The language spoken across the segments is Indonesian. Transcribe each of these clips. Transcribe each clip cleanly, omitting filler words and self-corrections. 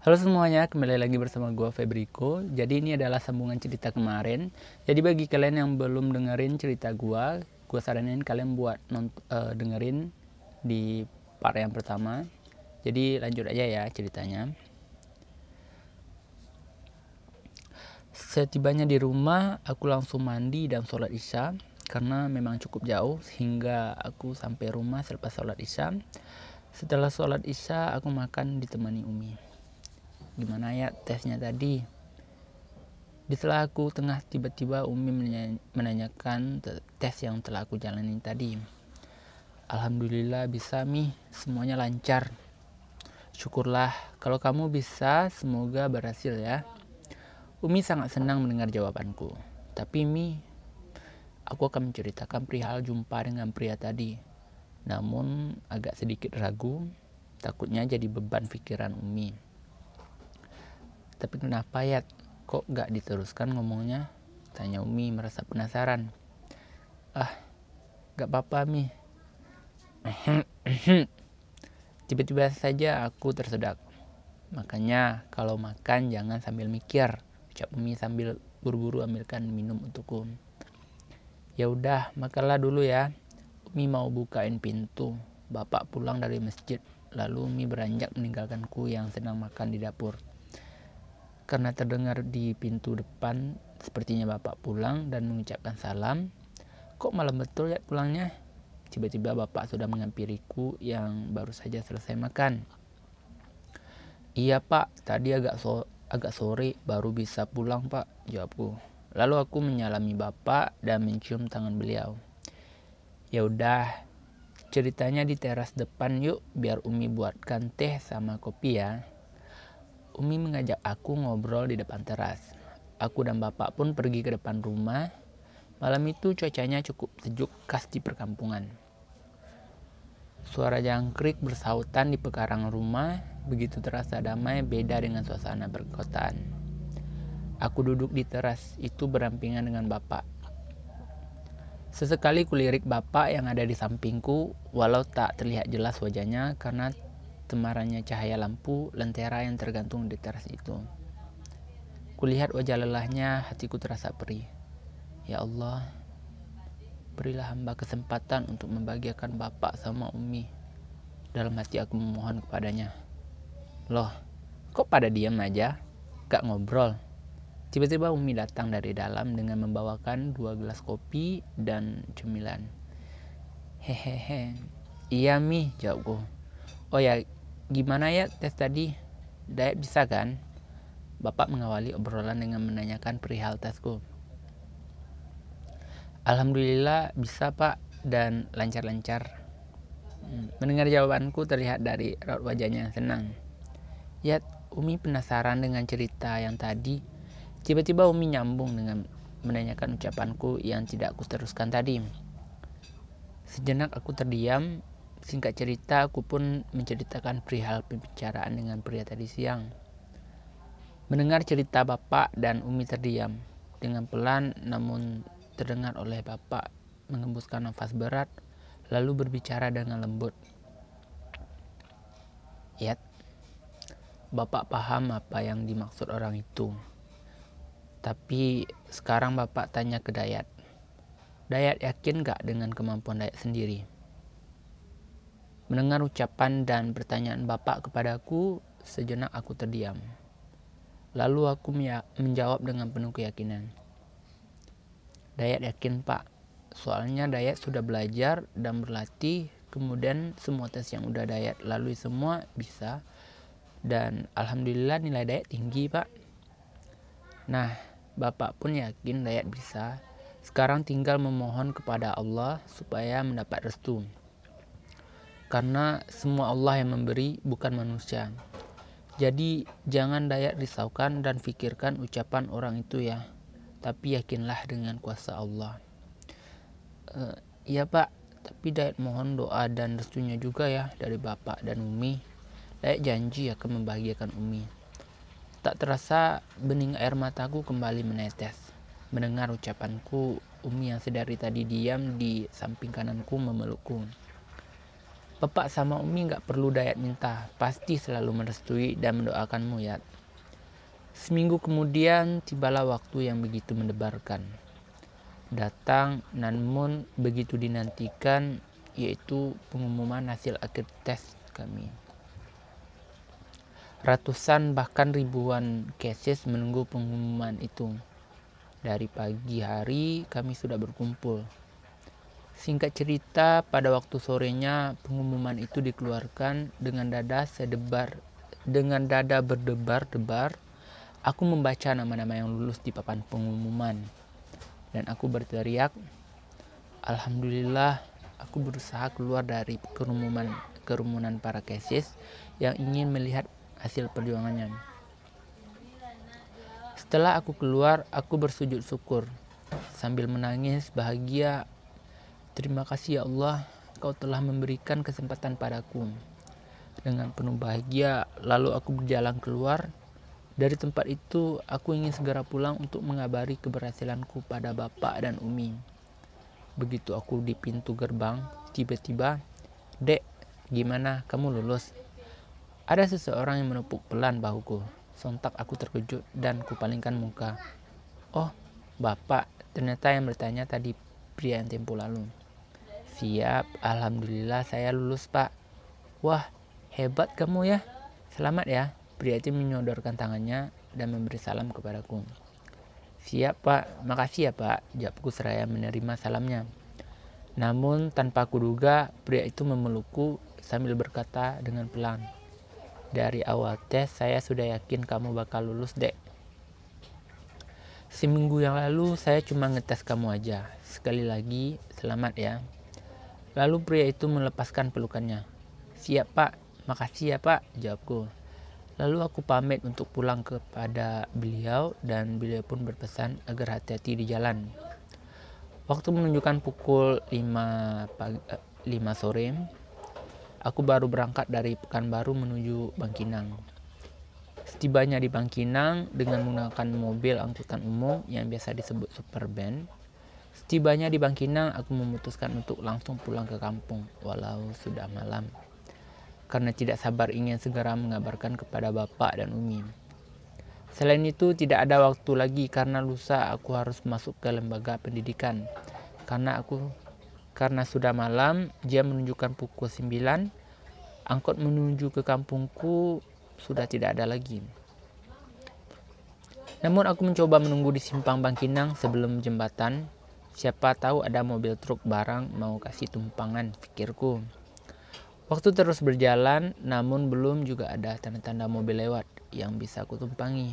Halo semuanya, kembali lagi bersama gua Febriko. Jadi ini adalah sambungan cerita kemarin. Jadi bagi kalian yang belum dengerin cerita gua saranin kalian buat dengerin di part yang pertama. Jadi lanjut aja ya ceritanya. Setibanya di rumah, aku langsung mandi dan sholat isya karena memang cukup jauh hingga aku sampai rumah selepas sholat isya. Setelah sholat isya, aku makan ditemani Umi. Gimana ya tesnya tadi? Di setelah aku tengah tiba-tiba Umi menanyakan tes yang telah aku jalani tadi. Alhamdulillah bisa Mi, semuanya lancar. Syukurlah, kalau kamu bisa semoga berhasil ya. Umi sangat senang mendengar jawabanku. Tapi Mi, aku akan menceritakan perihal jumpa dengan pria tadi. Namun agak sedikit ragu, takutnya jadi beban pikiran Umi. Tapi kenapa ya? Kok gak diteruskan ngomongnya? Tanya Umi merasa penasaran. Gak apa-apa Mi. Tiba-tiba saja aku tersedak. Makanya kalau makan jangan sambil mikir, ucap Umi sambil buru-buru ambilkan minum untukku. Ya udah, makanlah dulu ya. Umi mau bukain pintu. Bapak pulang dari masjid. Lalu Umi beranjak meninggalkanku yang sedang makan di dapur. Karena terdengar di pintu depan sepertinya bapak pulang dan mengucapkan salam. Kok malam betul ya pulangnya? Tiba-tiba bapak sudah menghampiriku yang baru saja selesai makan. Iya pak, tadi agak sore baru bisa pulang pak, jawabku. Lalu aku menyalami bapak dan mencium tangan beliau. Ya udah, ceritanya di teras depan yuk, biar Umi buatkan teh sama kopi ya. Umi mengajak aku ngobrol di depan teras. Aku dan bapak pun pergi ke depan rumah. Malam itu cuacanya cukup sejuk khas di perkampungan. Suara jangkrik bersautan di pekarangan rumah begitu terasa damai, beda dengan suasana perkotaan. Aku duduk di teras itu berampingan dengan bapak. Sesekali kulirik bapak yang ada di sampingku, walau tak terlihat jelas wajahnya karena temarannya cahaya lampu lentera yang tergantung di teras itu. Kulihat wajah lelahnya, hatiku terasa perih. Ya Allah, berilah hamba kesempatan untuk membahagiakan bapak sama Umi. Dalam hati aku memohon kepadanya. Loh, kok pada diam aja? Gak ngobrol? Tiba-tiba Umi datang dari dalam dengan membawakan 2 gelas kopi dan cemilan. Hehehe, iya Mi, jawabku. Oh ya, gimana ya tes tadi? Dayak bisa kan? Bapak mengawali obrolan dengan menanyakan perihal tesku. Alhamdulillah bisa pak, dan lancar-lancar. Mendengar jawabanku terlihat dari raut wajahnya yang senang. Ya, Umi penasaran dengan cerita yang tadi. Tiba-tiba Umi nyambung dengan menanyakan ucapanku yang tidak aku teruskan tadi. Sejenak aku terdiam. Singkat cerita, aku pun menceritakan perihal pembicaraan dengan pria tadi siang. Mendengar cerita bapak dan Umi terdiam. Dengan pelan namun terdengar oleh bapak mengembuskan nafas berat, lalu berbicara dengan lembut. Yat, bapak paham apa yang dimaksud orang itu. Tapi sekarang bapak tanya ke Dayat. Dayat yakin gak dengan kemampuan Dayat sendiri? Mendengar ucapan dan pertanyaan bapak kepadaku, sejenak aku terdiam. Lalu aku menjawab dengan penuh keyakinan. Dayat yakin pak, soalnya Dayat sudah belajar dan berlatih, kemudian semua tes yang udah Dayat lalui semua bisa, dan alhamdulillah nilai Dayat tinggi pak. Nah, bapak pun yakin Dayat bisa, sekarang tinggal memohon kepada Allah supaya mendapat restu. Karena semua Allah yang memberi, bukan manusia. Jadi jangan Dayat risaukan dan pikirkan ucapan orang itu ya. Tapi yakinlah dengan kuasa Allah. Iya pak, tapi Dayat mohon doa dan restunya juga ya dari bapak dan Umi. Dayat janji akan membahagiakan Umi. Tak terasa bening air mataku kembali menetes. Mendengar ucapanku, Umi yang sedari tadi diam di samping kananku memelukku. Bapak sama Umi nggak perlu dayat minta, pasti selalu merestui dan mendoakanmu ya. Seminggu kemudian tibalah waktu yang begitu mendebarkan. Datang namun begitu dinantikan, yaitu pengumuman hasil akhir tes kami. Ratusan bahkan ribuan cases menunggu pengumuman itu. Dari pagi hari kami sudah berkumpul. Singkat cerita, pada waktu sorenya pengumuman itu dikeluarkan dengan dada berdebar-debar. Aku membaca nama-nama yang lulus di papan pengumuman dan aku berteriak, "Alhamdulillah!" Aku berusaha keluar dari kerumunan para cases yang ingin melihat hasil perjuangannya. Setelah aku keluar, aku bersujud syukur sambil menangis bahagia. Terima kasih ya Allah, Kau telah memberikan kesempatan padaku. Dengan penuh bahagia, lalu aku berjalan keluar. Dari tempat itu, aku ingin segera pulang untuk mengabari keberhasilanku pada Bapak dan Umi. Begitu aku di pintu gerbang, tiba-tiba, "Dek, gimana? Kamu lulus?" Ada seseorang yang menepuk pelan bahuku. Sontak aku terkejut dan kupalingkan muka. "Oh, Bapak," ternyata yang bertanya tadi pria yang tempo lalu. "Siap, Alhamdulillah saya lulus Pak." "Wah, hebat kamu ya, selamat ya." Pria itu menyodorkan tangannya dan memberi salam kepadaku. "Siap Pak, makasih ya Pak," jawabku seraya menerima salamnya. Namun tanpa kuduga, pria itu memelukku sambil berkata dengan pelan, "Dari awal tes saya sudah yakin kamu bakal lulus Dek. Seminggu yang lalu saya cuma ngetes kamu aja. Sekali lagi selamat ya." Lalu pria itu melepaskan pelukannya. "Siap Pak, makasih ya Pak," jawabku. Lalu aku pamit untuk pulang kepada beliau dan beliau pun berpesan agar hati-hati di jalan. Waktu menunjukkan pukul 5 sore, aku baru berangkat dari Pekanbaru menuju Bangkinang. Setibanya di Bangkinang dengan menggunakan mobil angkutan umum yang biasa disebut Superben, setibanya di Bangkinang, aku memutuskan untuk langsung pulang ke kampung walau sudah malam, karena tidak sabar ingin segera mengabarkan kepada Bapak dan Umi. Selain itu, tidak ada waktu lagi karena lusa aku harus masuk ke lembaga pendidikan. Karena sudah malam, jam menunjukkan pukul 9, angkot menuju ke kampungku sudah tidak ada lagi. Namun aku mencoba menunggu di simpang Bangkinang sebelum jembatan. Siapa tahu ada mobil truk barang mau kasih tumpangan, pikirku. Waktu terus berjalan, namun belum juga ada tanda-tanda mobil lewat yang bisa aku tumpangi.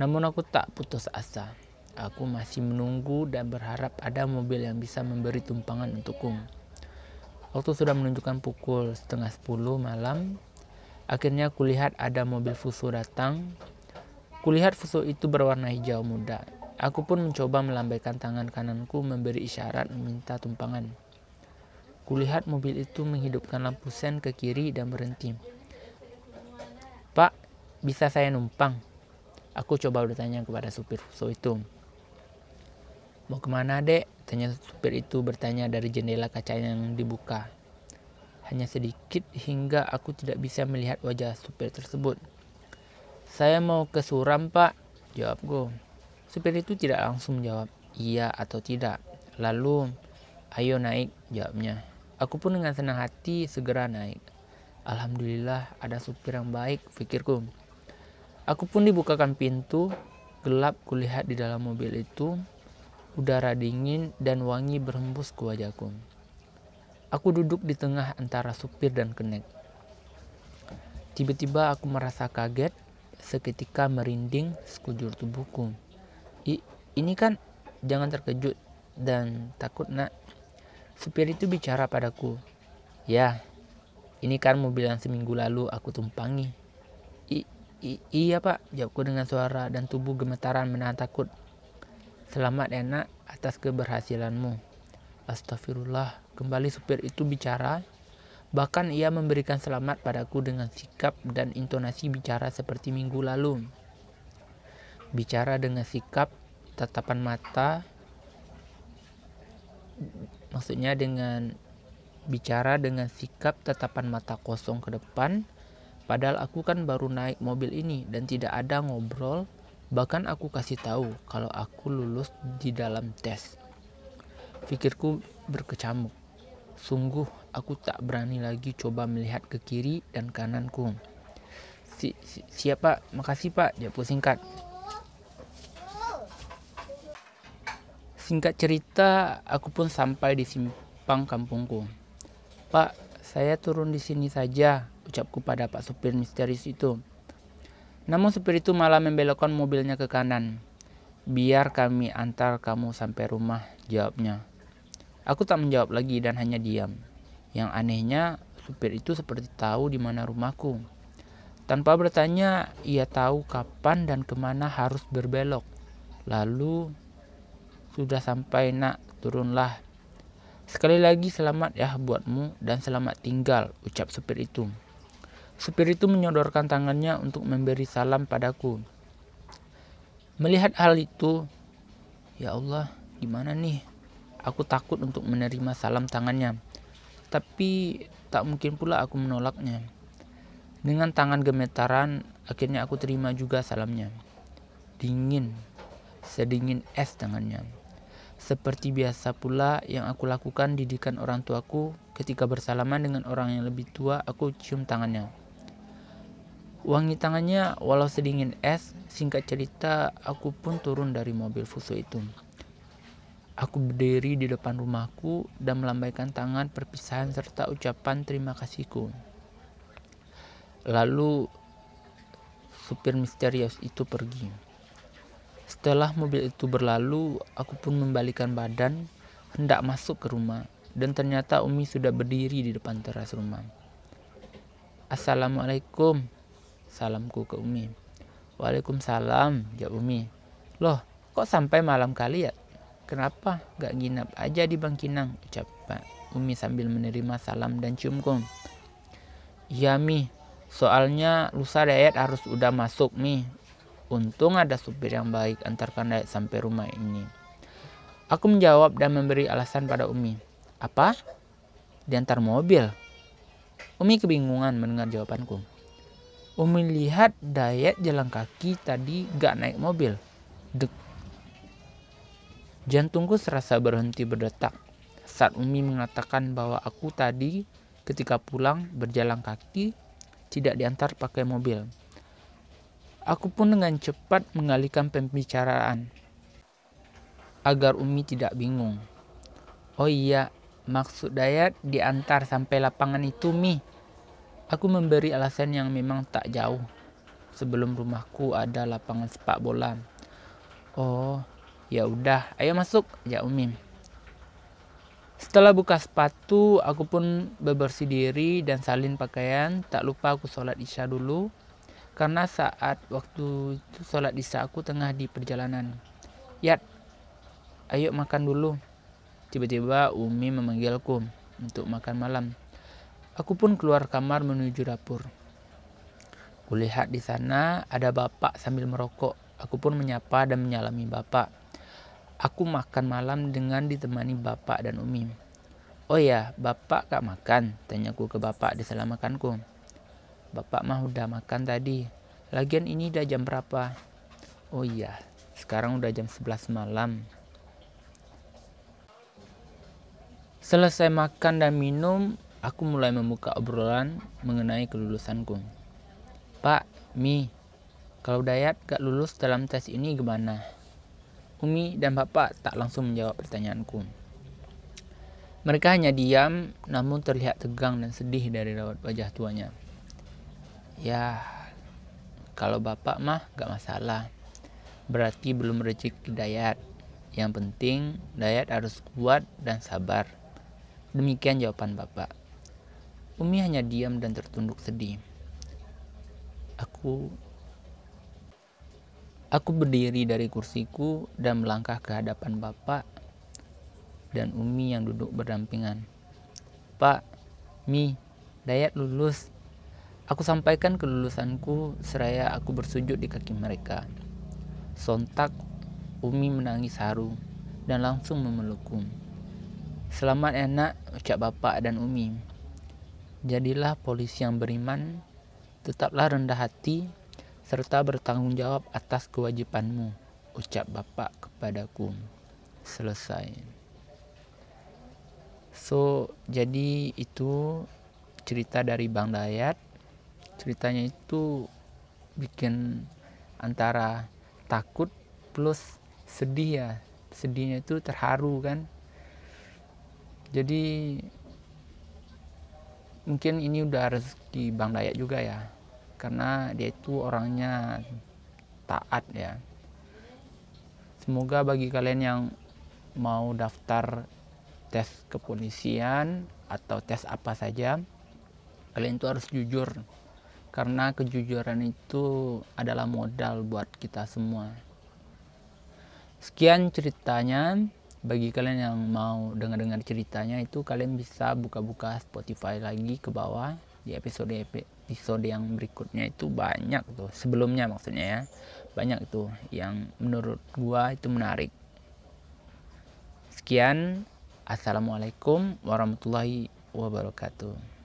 Namun aku tak putus asa. Aku masih menunggu dan berharap ada mobil yang bisa memberi tumpangan untukku. Waktu sudah menunjukkan pukul 9:30 malam, akhirnya kulihat ada mobil fuso datang. Kulihat fuso itu berwarna hijau muda. Aku pun mencoba melambaikan tangan kananku memberi isyarat meminta tumpangan. Kulihat mobil itu menghidupkan lampu sen ke kiri dan berhenti. "Pak, bisa saya numpang?" Aku coba bertanya kepada supir fuso itu. "Mau kemana Dek?" tanya supir itu bertanya dari jendela kaca yang dibuka. Hanya sedikit hingga aku tidak bisa melihat wajah supir tersebut. "Saya mau ke Suram Pak," jawabku. Supir itu tidak langsung menjawab iya atau tidak. Lalu, "Ayo naik," jawabnya. Aku pun dengan senang hati segera naik. Alhamdulillah ada supir yang baik, pikirku. Aku pun dibukakan pintu. Gelap kulihat di dalam mobil itu. Udara dingin dan wangi berhembus ke wajahku. Aku duduk di tengah antara supir dan kenek. Tiba-tiba aku merasa kaget, seketika merinding sekujur tubuhku. Ini kan, jangan terkejut dan takut nak." Supir itu bicara padaku. "Ya, ini kan mobil yang seminggu lalu aku tumpangi." Iya Pak," jawabku dengan suara dan tubuh gemetaran menahan takut. "Selamat ya nak atas keberhasilanmu." Astagfirullah, kembali supir itu bicara. Bahkan ia memberikan selamat padaku dengan sikap dan intonasi bicara seperti minggu lalu. Bicara dengan sikap, tatapan mata, maksudnya dengan bicara dengan sikap tatapan mata kosong ke depan, padahal aku kan baru naik mobil ini dan tidak ada ngobrol, bahkan aku kasih tahu kalau aku lulus di dalam tes. Pikirku berkecamuk. Sungguh aku tak berani lagi coba melihat ke kiri dan kananku. Siapa? Makasih Pak, jawabku singkat. Singkat cerita, aku pun sampai di simpang kampungku. Pak, saya turun di sini saja, ucapku pada Pak supir misterius itu. Namun supir itu malah membelokkan mobilnya ke kanan. Biar kami antar kamu sampai rumah, jawabnya. Aku tak menjawab lagi dan hanya diam. Yang anehnya, supir itu seperti tahu di mana rumahku. Tanpa bertanya, ia tahu kapan dan kemana harus berbelok. Lalu, sudah sampai nak, turunlah. Sekali lagi selamat ya buatmu dan selamat tinggal, ucap supir itu. Supir itu menyodorkan tangannya untuk memberi salam padaku. Melihat hal itu, ya Allah, gimana nih? Aku takut untuk menerima salam tangannya. Tapi tak mungkin pula aku menolaknya. Dengan tangan gemetaran, akhirnya aku terima juga salamnya. Dingin, sedingin es tangannya. Seperti biasa pula yang aku lakukan didikan orang tuaku, ketika bersalaman dengan orang yang lebih tua, aku cium tangannya. Wangi tangannya walau sedingin es. Singkat cerita, aku pun turun dari mobil fuso itu. Aku berdiri di depan rumahku dan melambaikan tangan perpisahan serta ucapan terima kasihku. Lalu supir misterius itu pergi. Setelah mobil itu berlalu, aku pun membalikan badan, hendak masuk ke rumah. Dan ternyata Umi sudah berdiri di depan teras rumah. Assalamualaikum, salamku ke Umi. Waalaikumsalam, jawab Umi. Loh, kok sampai malam kali ya? Kenapa gak nginap aja di Bangkinang? Ucap Umi sambil menerima salam dan ciumku. Iya Mi, soalnya lusa Dayat harus udah masuk Mi. Untung ada supir yang baik antarkan Dayat sampai rumah ini. Aku menjawab dan memberi alasan pada Umi. Apa? Diantar mobil? Umi kebingungan mendengar jawabanku. Umi lihat Dayat jalan kaki tadi gak naik mobil. Dek. Jantungku serasa berhenti berdetak saat Umi mengatakan bahwa aku tadi ketika pulang berjalan kaki tidak diantar pakai mobil. Aku pun dengan cepat mengalihkan pembicaraan agar Umi tidak bingung. Oh iya, maksud Dayat diantar sampai lapangan itu Mi. Aku memberi alasan yang memang tak jauh. Sebelum rumahku ada lapangan sepak bola. Oh, ya udah, ayo masuk, ya Umi. Setelah buka sepatu, aku pun bebersih diri dan salin pakaian. Tak lupa aku sholat isya dulu. Karena saat waktu itu sholat isya aku tengah di perjalanan. Yat, ayo makan dulu. Tiba-tiba Umi memanggilku untuk makan malam. Aku pun keluar kamar menuju dapur. Kulihat di sana ada bapak sambil merokok. Aku pun menyapa dan menyalami bapak. Aku makan malam dengan ditemani bapak dan Umi. Oh ya, bapak gak makan? Tanyaku ke bapak di sela makanku. Bapak mah udah makan tadi. Lagian ini udah jam berapa? Oh iya, sekarang udah jam 11 malam. Selesai makan dan minum, aku mulai membuka obrolan mengenai kelulusanku. Pak, Mi, kalau Dayat gak lulus dalam tes ini gimana? Umi dan bapak tak langsung menjawab pertanyaanku. Mereka hanya diam, namun terlihat tegang dan sedih dari raut wajah tuanya. Ya, kalau bapak mah gak masalah. Berarti belum rezeki Dayat. Yang penting Dayat harus kuat dan sabar. Demikian jawaban bapak. Umi hanya diam dan tertunduk sedih. Aku berdiri dari kursiku dan melangkah ke hadapan bapak dan Umi yang duduk berdampingan. Pak, Mi, Dayat lulus. Aku sampaikan kelulusanku seraya aku bersujud di kaki mereka. Sontak Umi menangis haru dan langsung memelukku. Selamat enak, ucap bapak dan umi. Jadilah polisi yang beriman, tetaplah rendah hati, serta bertanggung jawab atas kewajibanmu, ucap bapak kepadaku. Selesai. So, jadi itu cerita dari Bang Dayat. Ceritanya itu bikin antara takut plus sedih ya. Sedihnya itu terharu kan. Jadi mungkin ini udah rezeki Bang Dayat juga ya, karena dia itu orangnya taat ya. Semoga bagi kalian yang mau daftar tes kepolisian atau tes apa saja, kalian itu harus jujur, karena kejujuran itu adalah modal buat kita semua. Sekian ceritanya. Bagi kalian yang mau dengar-dengar ceritanya itu, kalian bisa buka-buka Spotify lagi ke bawah. Di episode yang berikutnya itu banyak tuh, sebelumnya maksudnya ya, banyak tuh yang menurut gua itu menarik. Sekian, assalamualaikum warahmatullahi wabarakatuh.